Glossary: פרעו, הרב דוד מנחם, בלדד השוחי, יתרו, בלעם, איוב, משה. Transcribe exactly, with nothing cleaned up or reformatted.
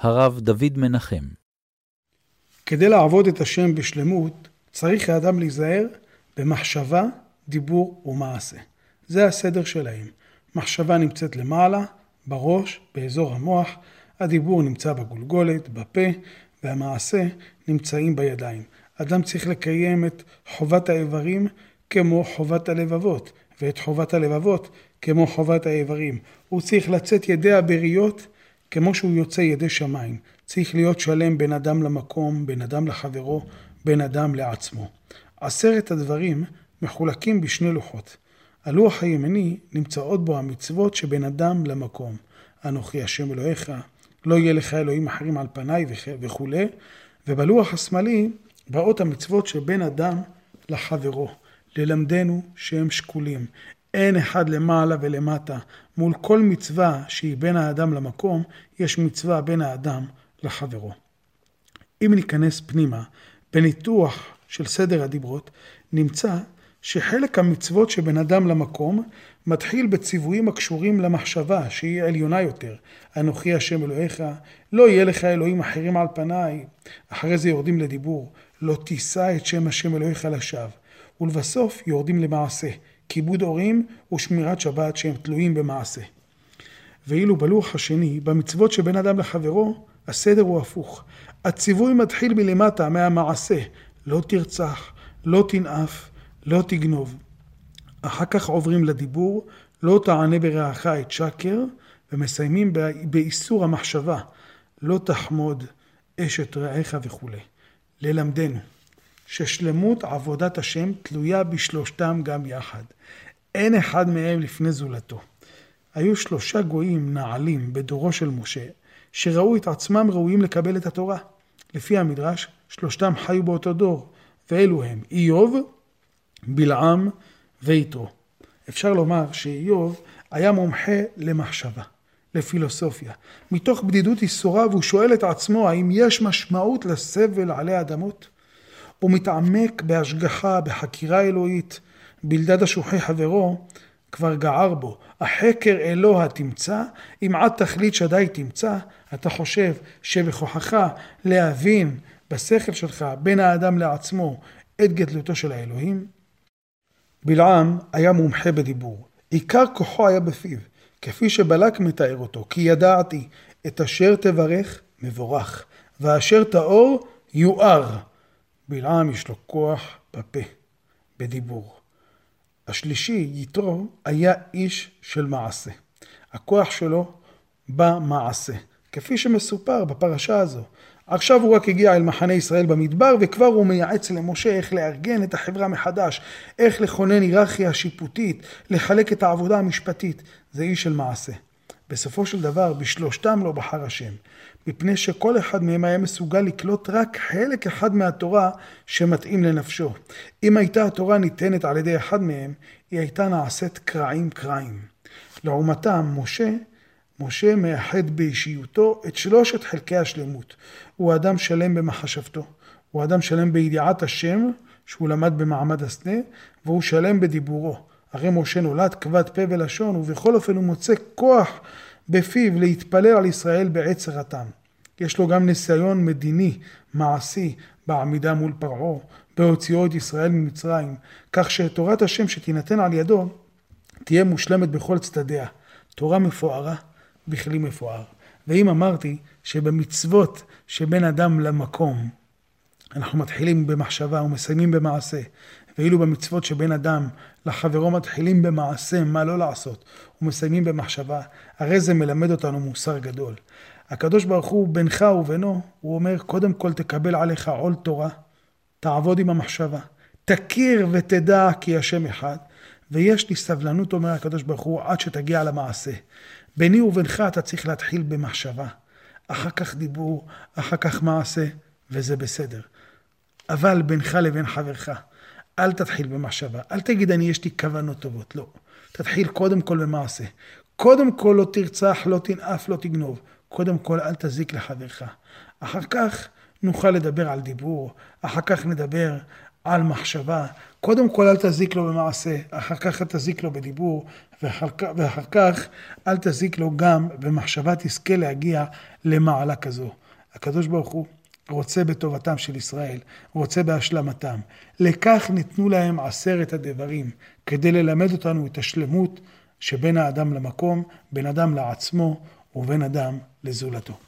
הרב דוד מנחם. כדי לעבוד את השם בשלמות, צריך האדם להיזהר במחשבה, דיבור ומעשה. זה הסדר שלהם. מחשבה נמצאת למעלה, בראש, באזור המוח, הדיבור נמצא בגולגולת, בפה, והמעשה נמצאים בידיים. אדם צריך לקיים את חובת האיברים כמו חובת הלבבות, ואת חובת הלבבות כמו חובת האיברים. הוא צריך לצאת ידי הבריות כמו שהוא יוצא ידי שמיים. צריך להיות שלם בין אדם למקום, בין אדם לחברו, בין אדם לעצמו. עשרת הדברים מחולקים בשני לוחות. הלוח הימני נמצאות בו המצוות שבין אדם למקום. אנוכי השם אלוהיך, לא יהיה לך אלוהים אחרים על פניי וכו'. ובלוח השמאלי באות המצוות שבין אדם לחברו. ללמדנו שהם שקולים. אין אחד למעלה ולמטה. מול כל מצווה שהיא בין האדם למקום, יש מצווה בין האדם לחברו. אם ניכנס פנימה, בניתוח של סדר הדיברות, נמצא שחלק המצוות שבין אדם למקום מתחיל בציוויים הקשורים למחשבה שהיא עליונה יותר. אנוכי השם אלוהיך, לא יהיה לך אלוהים אחרים על פניי. אחרי זה יורדים לדיבור, לא תישא את שם השם אלוהיך לשווא. ולבסוף יורדים למעשה, כיבוד הורים ושמירת שבת שהם תלויים במעשה. ואילו בלוח השני, במצוות שבין אדם לחברו, הסדר הוא הפוך. הציווי מתחיל מלמטה, מהמעשה. לא תרצח, לא תנאף, לא תגנוב. אחר כך עוברים לדיבור, לא תענה ברעך את שקר, ומסיימים באיסור המחשבה, לא תחמוד אשת רעך וכו'. ללמדנו ששלמות עבודת השם תלויה בשלושתם גם יחד. אין אחד מהם לפני זולתו. היו שלושה גויים נעלים בדורו של משה, שראו את עצמם ראויים לקבל את התורה. לפי המדרש, שלושתם חיו באותו דור, ואלו הם איוב, בלעם ויתרו. אפשר לומר שאיוב היה מומחה למחשבה, לפילוסופיה. מתוך בדידות ייסוריו הוא שואל את עצמו האם יש משמעות לסבל עלי האדמות? הוא מתעמק בהשגחה, בחקירה אלוהית. בלדד השוחי חברו כבר גער בו. החקר אלוה תמצא, אם עד תכלית שדי תמצא, אתה חושב שבכוחך להבין בשכל שלך בין האדם לעצמו את גדלותו של האלוהים? בלעם היה מומחה בדיבור. עיקר כוחו היה בפיו, כפי שבלק מתאר אותו, כי ידעתי, את אשר תברך מבורך, ואשר תאור יואר. בלעם יש לו כוח בפה, בדיבור. השלישי, יתרו, היה איש של מעשה. הכוח שלו במעשה, כפי שמסופר בפרשה הזו. עכשיו הוא רק הגיע אל מחנה ישראל במדבר, וכבר הוא מייעץ למשה איך לארגן את החברה מחדש, איך לכונן היררכיה שיפוטית, לחלק את העבודה המשפטית. זה איש של מעשה. בסופו של דבר, בשלושתם לא בחר השם, מפני שכל אחד מהם היה מסוגל לקלוט רק חלק אחד מהתורה שמתאים לנפשו. אם הייתה התורה ניתנת על ידי אחד מהם, היא הייתה נעשית קרעים קרעים. לעומתם, משה, משה מאחד באישיותו את שלושת חלקי השלמות. הוא אדם שלם במחשבתו, הוא אדם שלם בידיעת השם שהוא למד במעמד הסנה, והוא שלם בדיבורו. הרי משה נולד כבד פה ולשון, ובכל אופן הוא מוצא כוח בפיו להתפלל על ישראל בעת צרתם. יש לו גם ניסיון מדיני, מעשי, בעמידה מול פרעו, בהוציאו את ישראל ממצרים, כך שתורת השם שתינתן על ידו תהיה מושלמת בכל צדדיה. תורה מפוארה בכלי מפואר. ואם אמרתי שבמצוות שבין אדם למקום, אנחנו מתחילים במחשבה ומסיימים במעשה, ואילו במצוות שבין אדם לחברו מתחילים במעשה, מה לא לעשות, ומסיימים במחשבה, הרי זה מלמד אותנו מוסר גדול. הקדוש ברוך הוא בינך ובינו, הוא אומר, קודם כל תקבל עליך עול תורה, תעבוד עם המחשבה, תכיר ותדע כי השם אחד, ויש לי סבלנות, אומר הקדוש ברוך הוא, עד שתגיע למעשה. ביני ובינך אתה צריך להתחיל במחשבה, אחר כך דיבור, אחר כך מעשה, וזה בסדר. אבל בינך לבין חברך, אל תתחיל במחשבה, אל תגיד אני יש לי כוונות טובות, לא. תתחיל קודם כל במעשה. קודם כל לא תרצח, לא תנאף, לא תגנוב. קודם כל אל תזיק לחברך. אחר כך נוכל לדבר על דיבור, אחר כך נדבר על מחשבה. קודם כל אל תזיק לו במעשה, אחר כך אל תזיק לו בדיבור, ואחר, ואחר כך אל תזיק לו גם במחשבה תזכה להגיע למעלה כזו. הקדוש ברוך הוא רוצה בטובתם של ישראל, רוצה בהשלמתם. לכך ניתנו להם עשרת הדברים, כדי ללמד אותנו את השלמות שבין האדם למקום, בין אדם לעצמו ובין אדם לזולתו.